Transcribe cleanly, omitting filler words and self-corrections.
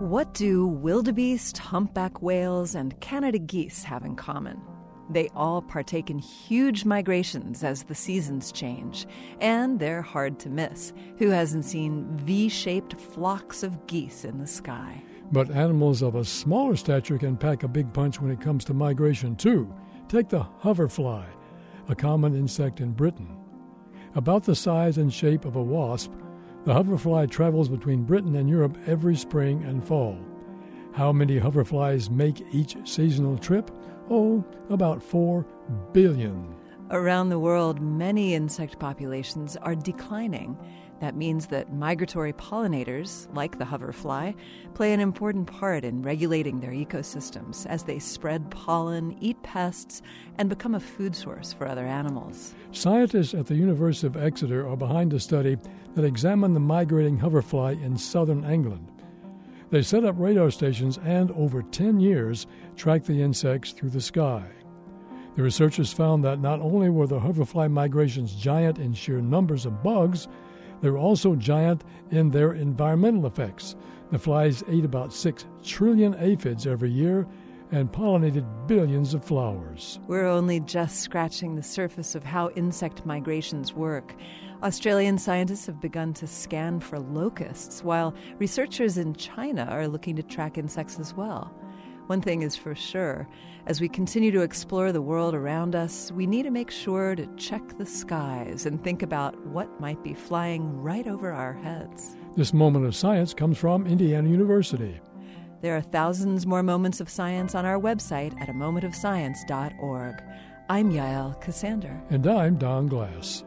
What do wildebeest, humpback whales, and Canada geese have in common? They all partake in huge migrations as the seasons change, and they're hard to miss. Who hasn't seen V-shaped flocks of geese in the sky? But animals of a smaller stature can pack a big punch when it comes to migration, too. Take the hoverfly, a common insect in Britain. About the size and shape of a wasp, the hoverfly travels between Britain and Europe every spring and fall. How many hoverflies make each seasonal trip? Oh, about 4 billion. Around the world, many insect populations are declining. That means that migratory pollinators, like the hoverfly, play an important part in regulating their ecosystems as they spread pollen, eat pests, and become a food source for other animals. Scientists at the University of Exeter are behind a study that examined the migrating hoverfly in southern England. They set up radar stations and, over 10 years, tracked the insects through the sky. The researchers found that not only were the hoverfly migrations giant in sheer numbers of bugs, they were also giant in their environmental effects. The flies ate about 6 trillion aphids every year and pollinated billions of flowers. We're only just scratching the surface of how insect migrations work. Australian scientists have begun to scan for locusts, while researchers in China are looking to track insects as well. One thing is for sure, as we continue to explore the world around us, we need to make sure to check the skies and think about what might be flying right over our heads. This moment of science comes from Indiana University. There are thousands more moments of science on our website at amomentofscience.org. I'm Yael Cassandra. And I'm Don Glass.